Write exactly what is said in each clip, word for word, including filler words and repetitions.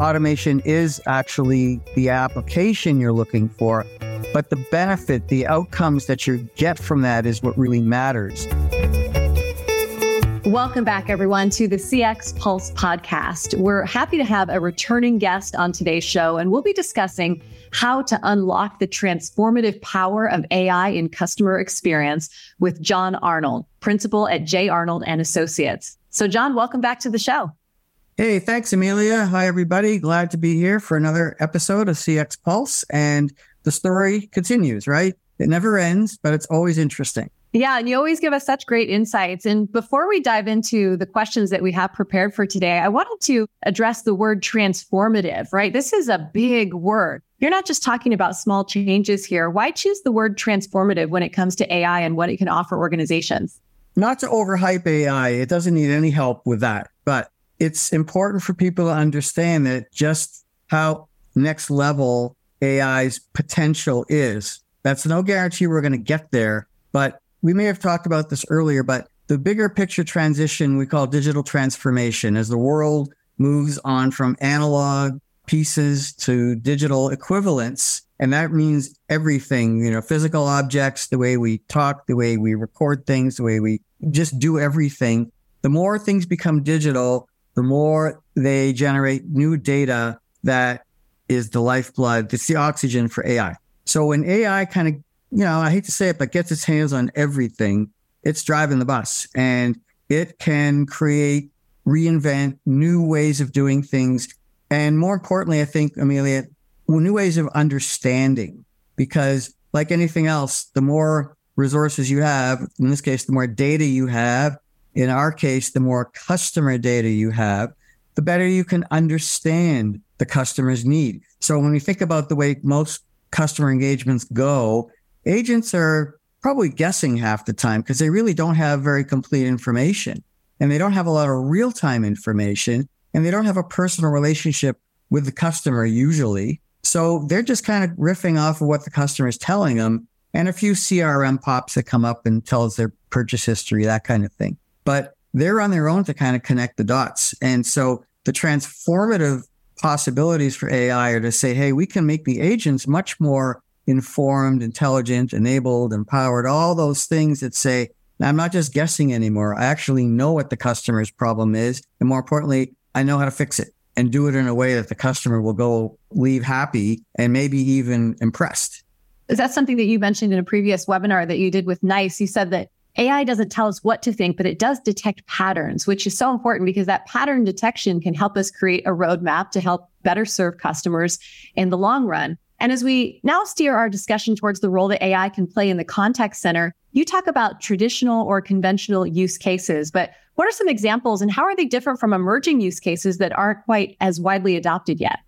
Automation is actually the application you're looking for, but the benefit, the outcomes that you get from that is what really matters. Welcome back, everyone, to the C X Pulse podcast. We're happy to have a returning guest on today's show, and we'll be discussing how to unlock the transformative power of A I in customer experience with Jon Arnold, principal at J Arnold and Associates. So, Jon, welcome back to the show. Hey, thanks, Amelia. Hi, everybody. Glad to be here for another episode of C X Pulse. And the story continues, right? It never ends, but it's always interesting. Yeah, and you always give us such great insights. And before we dive into the questions that we have prepared for today, I wanted to address the word transformative, right? This is a big word. You're not just talking about small changes here. Why choose the word transformative when it comes to A I and what it can offer organizations? Not to overhype A I. It doesn't need any help with that. But it's important for people to understand that just how next level A I's potential is. That's no guarantee we're going to get there, but we may have talked about this earlier, but the bigger picture transition we call digital transformation as the world moves on from analog pieces to digital equivalents. And that means everything, you know, physical objects, the way we talk, the way we record things, the way we just do everything. The more things become digital, the more they generate new data that is the lifeblood. It's the oxygen for A I. So when A I kind of You know, I hate to say it, but gets its hands on everything. It's driving the bus, and it can create, reinvent new ways of doing things. And more importantly, I think, Amelia, new ways of understanding, because like anything else, the more resources you have, in this case, the more data you have, in our case, the more customer data you have, the better you can understand the customer's need. So when we think about the way most customer engagements go, agents are probably guessing half the time because they really don't have very complete information, and they don't have a lot of real-time information, and they don't have a personal relationship with the customer usually. So they're just kind of riffing off of what the customer is telling them and a few C R M pops that come up and tells their purchase history, that kind of thing. But they're on their own to kind of connect the dots. And so the transformative possibilities for A I are to say, hey, we can make the agents much more informed, intelligent, enabled, empowered, all those things that say, I'm not just guessing anymore. I actually know what the customer's problem is. And more importantly, I know how to fix it and do it in a way that the customer will go leave happy and maybe even impressed. Is that something that you mentioned in a previous webinar that you did with NICE? You said that A I doesn't tell us what to think, but it does detect patterns, which is so important because that pattern detection can help us create a roadmap to help better serve customers in the long run. And as we now steer our discussion towards the role that A I can play in the contact center, you talk about traditional or conventional use cases, but what are some examples and how are they different from emerging use cases that aren't quite as widely adopted yet?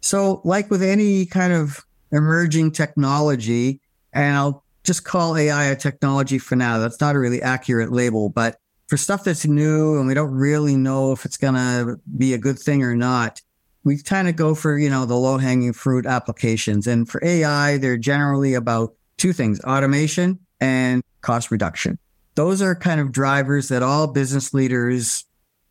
So like with any kind of emerging technology, and I'll just call A I a technology for now, that's not a really accurate label, but for stuff that's new and we don't really know if it's going to be a good thing or not, we kind of go for, you know, the low-hanging fruit applications. And for A I, they're generally about two things, automation and cost reduction. Those are kind of drivers that all business leaders,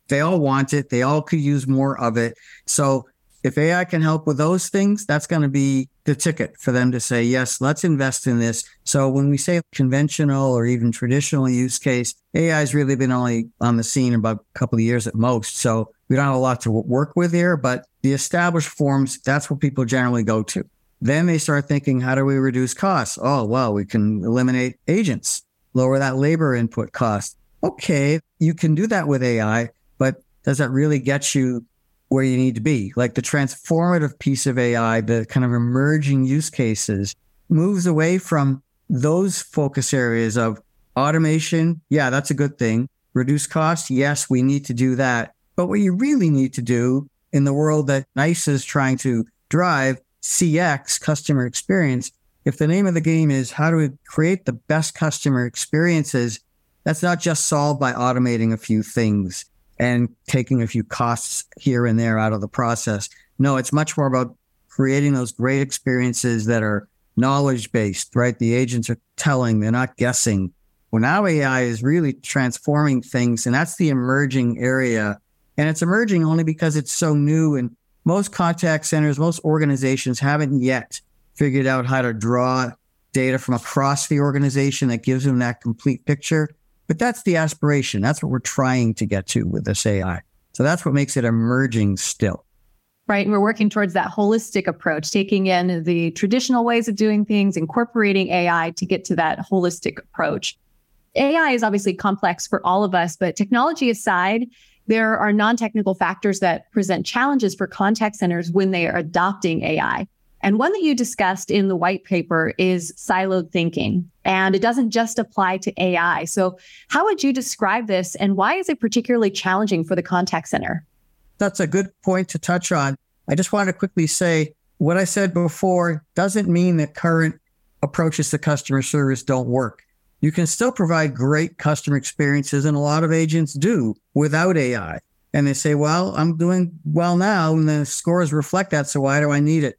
they all want it. They all could use more of it. So if A I can help with those things, that's going to be the ticket for them to say, yes, let's invest in this. So when we say conventional or even traditional use case, A I has really been only on the scene about a couple of years at most. So we don't have a lot to work with here, but the established forms, that's what people generally go to. Then they start thinking, how do we reduce costs? Oh, well, we can eliminate agents, lower that labor input cost. Okay, you can do that with A I, but does that really get you where you need to be? Like the transformative piece of A I, the kind of emerging use cases, moves away from those focus areas of automation. Yeah, that's a good thing. Reduce costs. Yes, we need to do that. But what you really need to do in the world that NICE is trying to drive, C X, customer experience, if the name of the game is how do we create the best customer experiences, that's not just solved by automating a few things and taking a few costs here and there out of the process. No, it's much more about creating those great experiences that are knowledge-based, right? The agents are telling, they're not guessing. Well, now A I is really transforming things, and that's the emerging area. And it's emerging only because it's so new and most contact centers, most organizations haven't yet figured out how to draw data from across the organization that gives them that complete picture. But that's the aspiration. That's what we're trying to get to with this A I. So that's what makes it emerging still. Right. And we're working towards that holistic approach, taking in the traditional ways of doing things, incorporating A I to get to that holistic approach. A I is obviously complex for all of us, but technology aside, there are non-technical factors that present challenges for contact centers when they are adopting A I. And one that you discussed in the white paper is siloed thinking, and it doesn't just apply to A I. So how would you describe this, and why is it particularly challenging for the contact center? That's a good point to touch on. I just wanted to quickly say what I said before doesn't mean that current approaches to customer service don't work. You can still provide great customer experiences, and a lot of agents do without A I. And they say, well, I'm doing well now, and the scores reflect that, so why do I need it?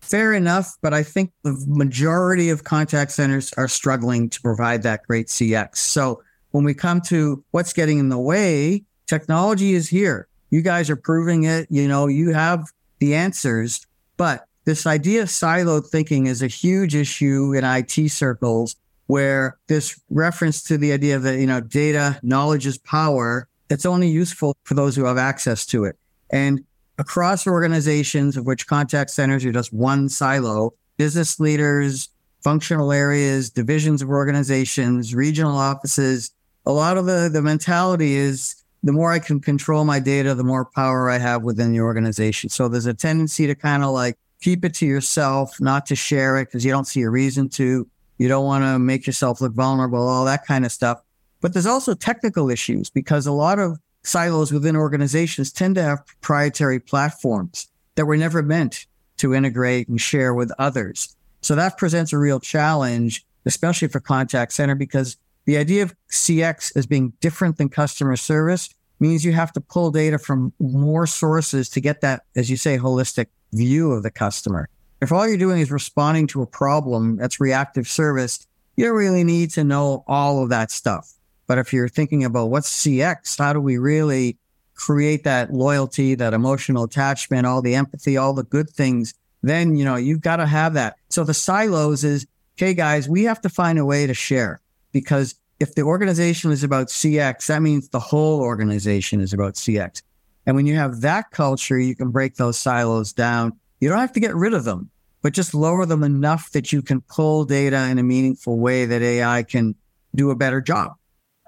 Fair enough, but I think the majority of contact centers are struggling to provide that great C X. So when we come to what's getting in the way, technology is here. You guys are proving it. You know, you have the answers. But this idea of siloed thinking is a huge issue in I T circles, where this reference to the idea that, you know, data, knowledge is power, that's only useful for those who have access to it. And across organizations, of which contact centers are just one silo, business leaders, functional areas, divisions of organizations, regional offices, a lot of the, the mentality is the more I can control my data, the more power I have within the organization. So there's a tendency to kind of like keep it to yourself, not to share it because you don't see a reason to. You don't want to make yourself look vulnerable, all that kind of stuff. But there's also technical issues, because a lot of silos within organizations tend to have proprietary platforms that were never meant to integrate and share with others. So that presents a real challenge, especially for contact center, because the idea of C X as being different than customer service means you have to pull data from more sources to get that, as you say, holistic view of the customer. If all you're doing is responding to a problem, that's reactive service, you really need to know all of that stuff. But if you're thinking about what's C X, how do we really create that loyalty, that emotional attachment, all the empathy, all the good things, then, you know, you've got to have that. So the silos is, okay, guys, we have to find a way to share, because if the organization is about C X, that means the whole organization is about C X. And when you have that culture, you can break those silos down. You don't have to get rid of them, but just lower them enough that you can pull data in a meaningful way that A I can do a better job.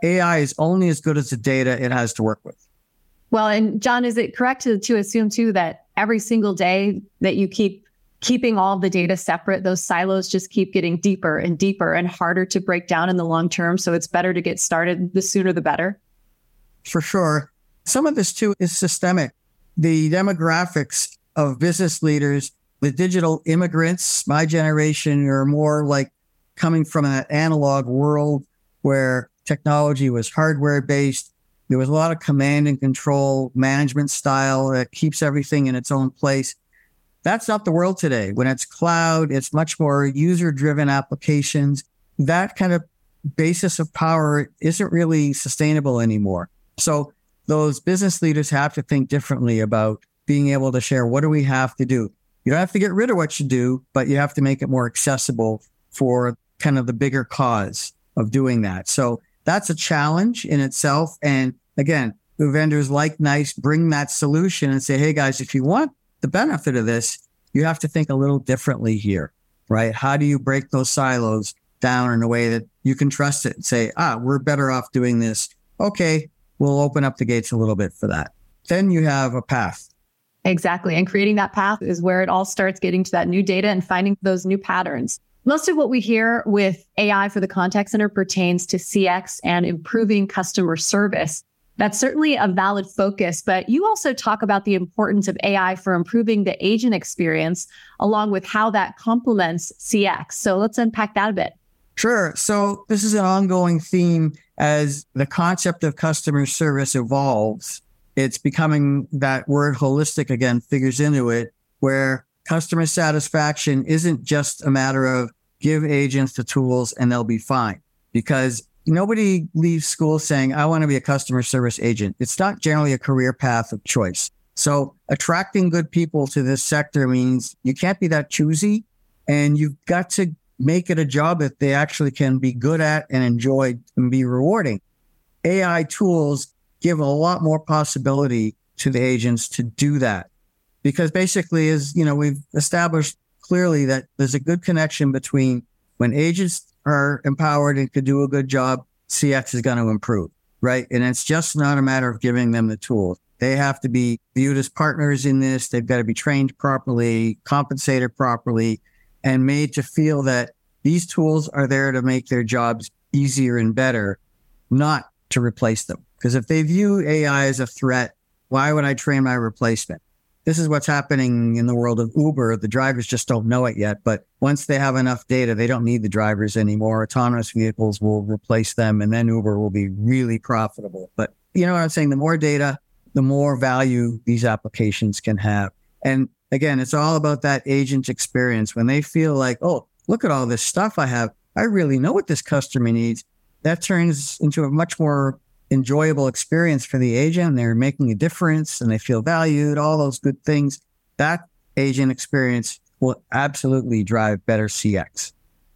A I is only as good as the data it has to work with. Well, and Jon, is it correct to, to assume too that every single day that you keep keeping all the data separate, those silos just keep getting deeper and deeper and harder to break down in the long term? So it's better to get started, the sooner the better. For sure. Some of this too is systemic. The demographics of business leaders, the digital immigrants, my generation, are more like coming from an analog world where technology was hardware-based. There was a lot of command and control management style that keeps everything in its own place. That's not the world today. When it's cloud, it's much more user-driven applications. That kind of basis of power isn't really sustainable anymore. So those business leaders have to think differently about being able to share, what do we have to do? You don't have to get rid of what you do, but you have to make it more accessible for kind of the bigger cause of doing that. So that's a challenge in itself. And again, the vendors like NICE bring that solution and say, hey guys, if you want the benefit of this, you have to think a little differently here, right? How do you break those silos down in a way that you can trust it and say, ah, we're better off doing this. Okay, we'll open up the gates a little bit for that. Then you have a path. Exactly. And creating that path is where it all starts, getting to that new data and finding those new patterns. Most of what we hear with A I for the contact center pertains to C X and improving customer service. That's certainly a valid focus, but you also talk about the importance of A I for improving the agent experience, along with how that complements C X. So let's unpack that a bit. Sure. So this is an ongoing theme as the concept of customer service evolves. It's becoming that word holistic again, figures into it, where customer satisfaction isn't just a matter of give agents the tools and they'll be fine, because nobody leaves school saying, I want to be a customer service agent. It's not generally a career path of choice. So attracting good people to this sector means you can't be that choosy, and you've got to make it a job that they actually can be good at and enjoy and be rewarding. A I tools give a lot more possibility to the agents to do that, because basically, is, you know, we've established clearly that there's a good connection between when agents are empowered and could do a good job, C X is going to improve, right? And it's just not a matter of giving them the tools. They have to be viewed as partners in this. They've got to be trained properly, compensated properly, and made to feel that these tools are there to make their jobs easier and better, not to replace them. Because if they view A I as a threat, why would I train my replacement? This is what's happening in the world of Uber. The drivers just don't know it yet, but once they have enough data, they don't need the drivers anymore. Autonomous vehicles will replace them, and then Uber will be really profitable. But you know what I'm saying? The more data, the more value these applications can have. And again, it's all about that agent experience. When they feel like, oh, look at all this stuff I have. I really know what this customer needs. That turns into a much more enjoyable experience for the agent. They're making a difference and they feel valued, all those good things. That agent experience will absolutely drive better C X.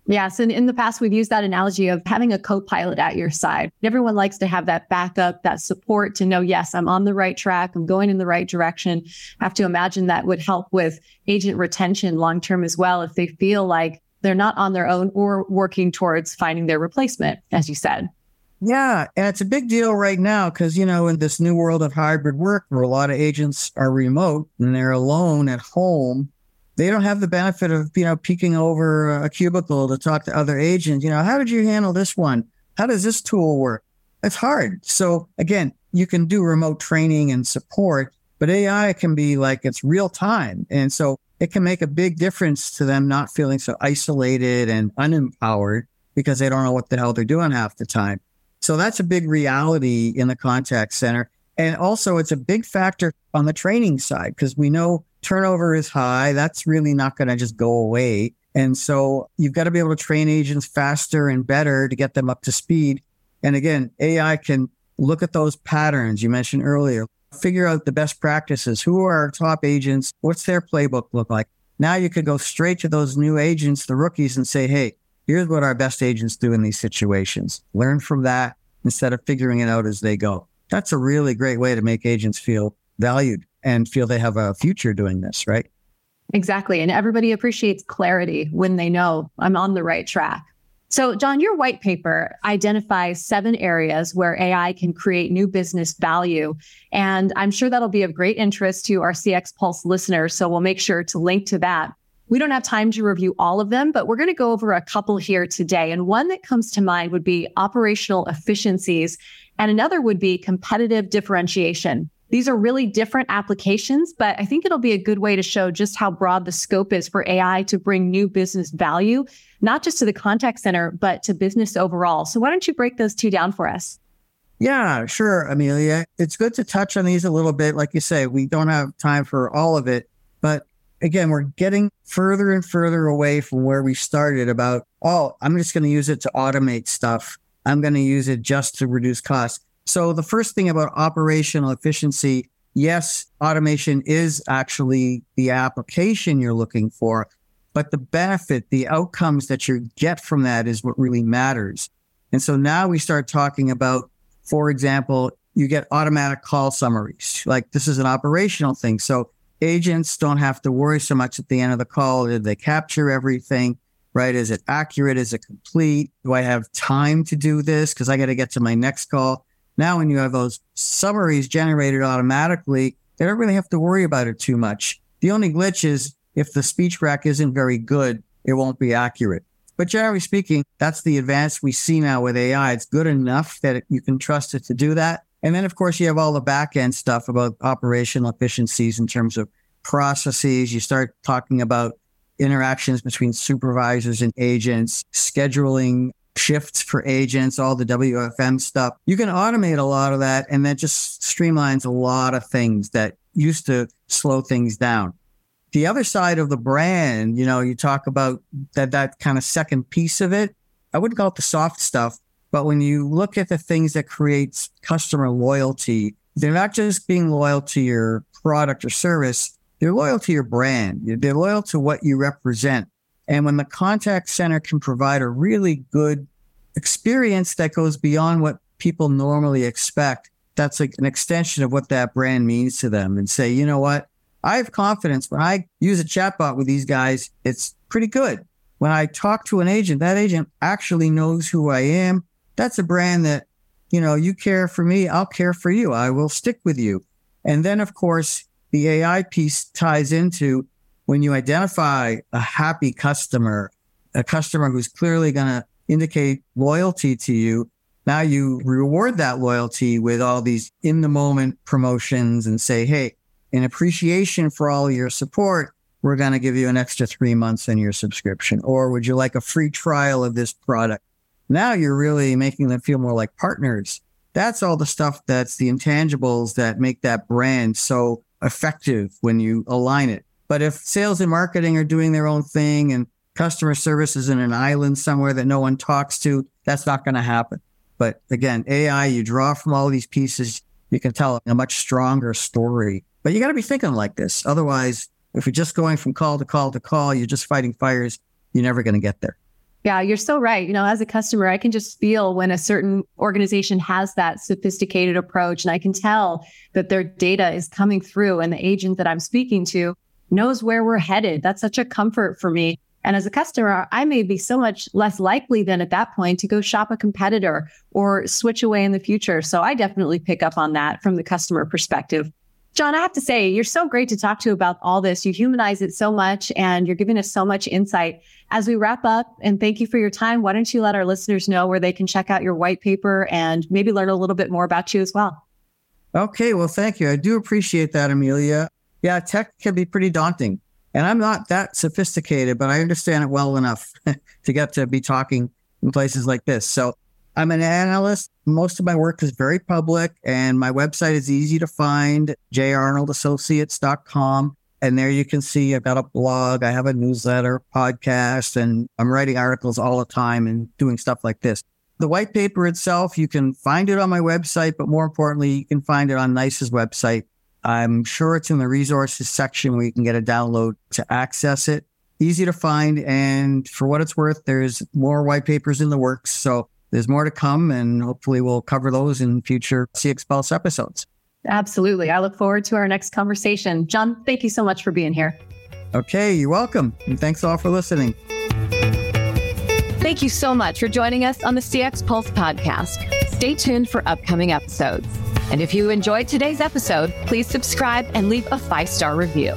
Yes. And in the past, we've used that analogy of having a co-pilot at your side. Everyone likes to have that backup, that support to know, yes, I'm on the right track. I'm going in the right direction. I have to imagine that would help with agent retention long-term as well, if they feel like they're not on their own or working towards finding their replacement, as you said. Yeah. And it's a big deal right now because, you know, in this new world of hybrid work where a lot of agents are remote and they're alone at home, they don't have the benefit of, you know, peeking over a cubicle to talk to other agents. You know, how did you handle this one? How does this tool work? It's hard. So again, you can do remote training and support, but A I can be like, it's real time. And so it can make a big difference to them not feeling so isolated and unempowered because they don't know what the hell they're doing half the time. So that's a big reality in the contact center. And also it's a big factor on the training side because we know turnover is high. That's really not going to just go away. And so you've got to be able to train agents faster and better to get them up to speed. And again, A I can look at those patterns you mentioned earlier, figure out the best practices. Who are our top agents? What's their playbook look like? Now you could go straight to those new agents, the rookies, and say, hey, here's what our best agents do in these situations. Learn from that instead of figuring it out as they go. That's a really great way to make agents feel valued and feel they have a future doing this, right? Exactly. And everybody appreciates clarity when they know I'm on the right track. So, Jon, your white paper identifies seven areas where A I can create new business value. And I'm sure that'll be of great interest to our C X Pulse listeners. So we'll make sure to link to that. We don't have time to review all of them, but we're going to go over a couple here today. And one that comes to mind would be operational efficiencies. And another would be competitive differentiation. These are really different applications, but I think it'll be a good way to show just how broad the scope is for A I to bring new business value, not just to the contact center, but to business overall. So why don't you break those two down for us? Yeah, sure, Amelia. It's good to touch on these a little bit. Like you say, we don't have time for all of it, but again, we're getting further and further away from where we started about, oh, I'm just going to use it to automate stuff. I'm going to use it just to reduce costs. So the first thing about operational efficiency, yes, automation is actually the application you're looking for, but the benefit, the outcomes that you get from that is what really matters. And so now we start talking about, for example, you get automatic call summaries. Like this is an operational thing. So agents don't have to worry so much at the end of the call. Did they capture everything, right? Is it accurate? Is it complete? Do I have time to do this? Because I got to get to my next call. Now, when you have those summaries generated automatically, they don't really have to worry about it too much. The only glitch is if the speech rack isn't very good, it won't be accurate. But generally speaking, that's the advance we see now with A I. It's good enough that it, you can trust it to do that. And then, of course, you have all the back-end stuff about operational efficiencies in terms of processes. You start talking about interactions between supervisors and agents, scheduling shifts for agents, all the W F M stuff. You can automate a lot of that, and that just streamlines a lot of things that used to slow things down. The other side of the brand, you know, you talk about that, that kind of second piece of it. I wouldn't call it the soft stuff. But when you look at the things that creates customer loyalty, They're not just being loyal to your product or service. They're loyal to your brand. They're loyal to what you represent. And when the contact center can provide a really good experience that goes beyond what people normally expect, that's like an extension of what that brand means to them, and say, you know what? I have confidence when I use a chatbot with these guys, it's pretty good. When I talk to an agent, that agent actually knows who I am. That's a brand that, you know, you care for me, I'll care for you. I will stick with you. And then, of course, the A I piece ties into when you identify a happy customer, a customer who's clearly going to indicate loyalty to you. Now you reward that loyalty with all these in the moment promotions and say, hey, in appreciation for all your support, we're going to give you an extra three months in your subscription. Or would you like a free trial of this product? Now you're really making them feel more like partners. That's all the stuff that's the intangibles that make that brand so effective when you align it. But if sales and marketing are doing their own thing and customer service is in an island somewhere that no one talks to, that's not going to happen. But again, A I, you draw from all these pieces, you can tell a much stronger story. But you got to be thinking like this. Otherwise, if you're just going from call to call to call, you're just fighting fires, you're never going to get there. Yeah, you're so right. You know, as a customer, I can just feel when a certain organization has that sophisticated approach, and I can tell that their data is coming through and the agent that I'm speaking to knows where we're headed. That's such a comfort for me. And as a customer, I may be so much less likely than at that point to go shop a competitor or switch away in the future. So I definitely pick up on that from the customer perspective. Jon, I have to say, you're so great to talk to about all this. You humanize it so much and you're giving us so much insight. As we wrap up, and thank you for your time, why don't you let our listeners know where they can check out your white paper and maybe learn a little bit more about you as well? Okay, well, thank you. I do appreciate that, Amelia. Yeah, tech can be pretty daunting. And I'm not that sophisticated, but I understand it well enough to get to be talking in places like this. So I'm an analyst. Most of my work is very public and my website is easy to find, j arnold associates dot com. And there you can see I've got a blog, I have a newsletter, podcast, and I'm writing articles all the time and doing stuff like this. The white paper itself, you can find it on my website, but more importantly, you can find it on NICE's website. I'm sure it's in the resources section where you can get a download to access it. Easy to find. And for what it's worth, there's more white papers in the works. So there's more to come, and hopefully we'll cover those in future C X Pulse episodes. Absolutely. I look forward to our next conversation. Jon, thank you so much for being here. Okay, you're welcome. And thanks all for listening. Thank you so much for joining us on the C X Pulse podcast. Stay tuned for upcoming episodes. And if you enjoyed today's episode, please subscribe and leave a five-star review.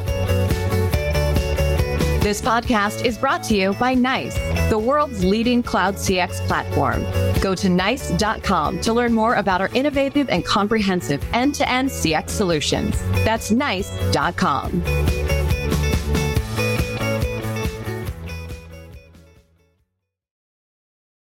This podcast is brought to you by NICE, the world's leading cloud C X platform. Go to nice dot com to learn more about our innovative and comprehensive end-to-end C X solutions. That's nice dot com.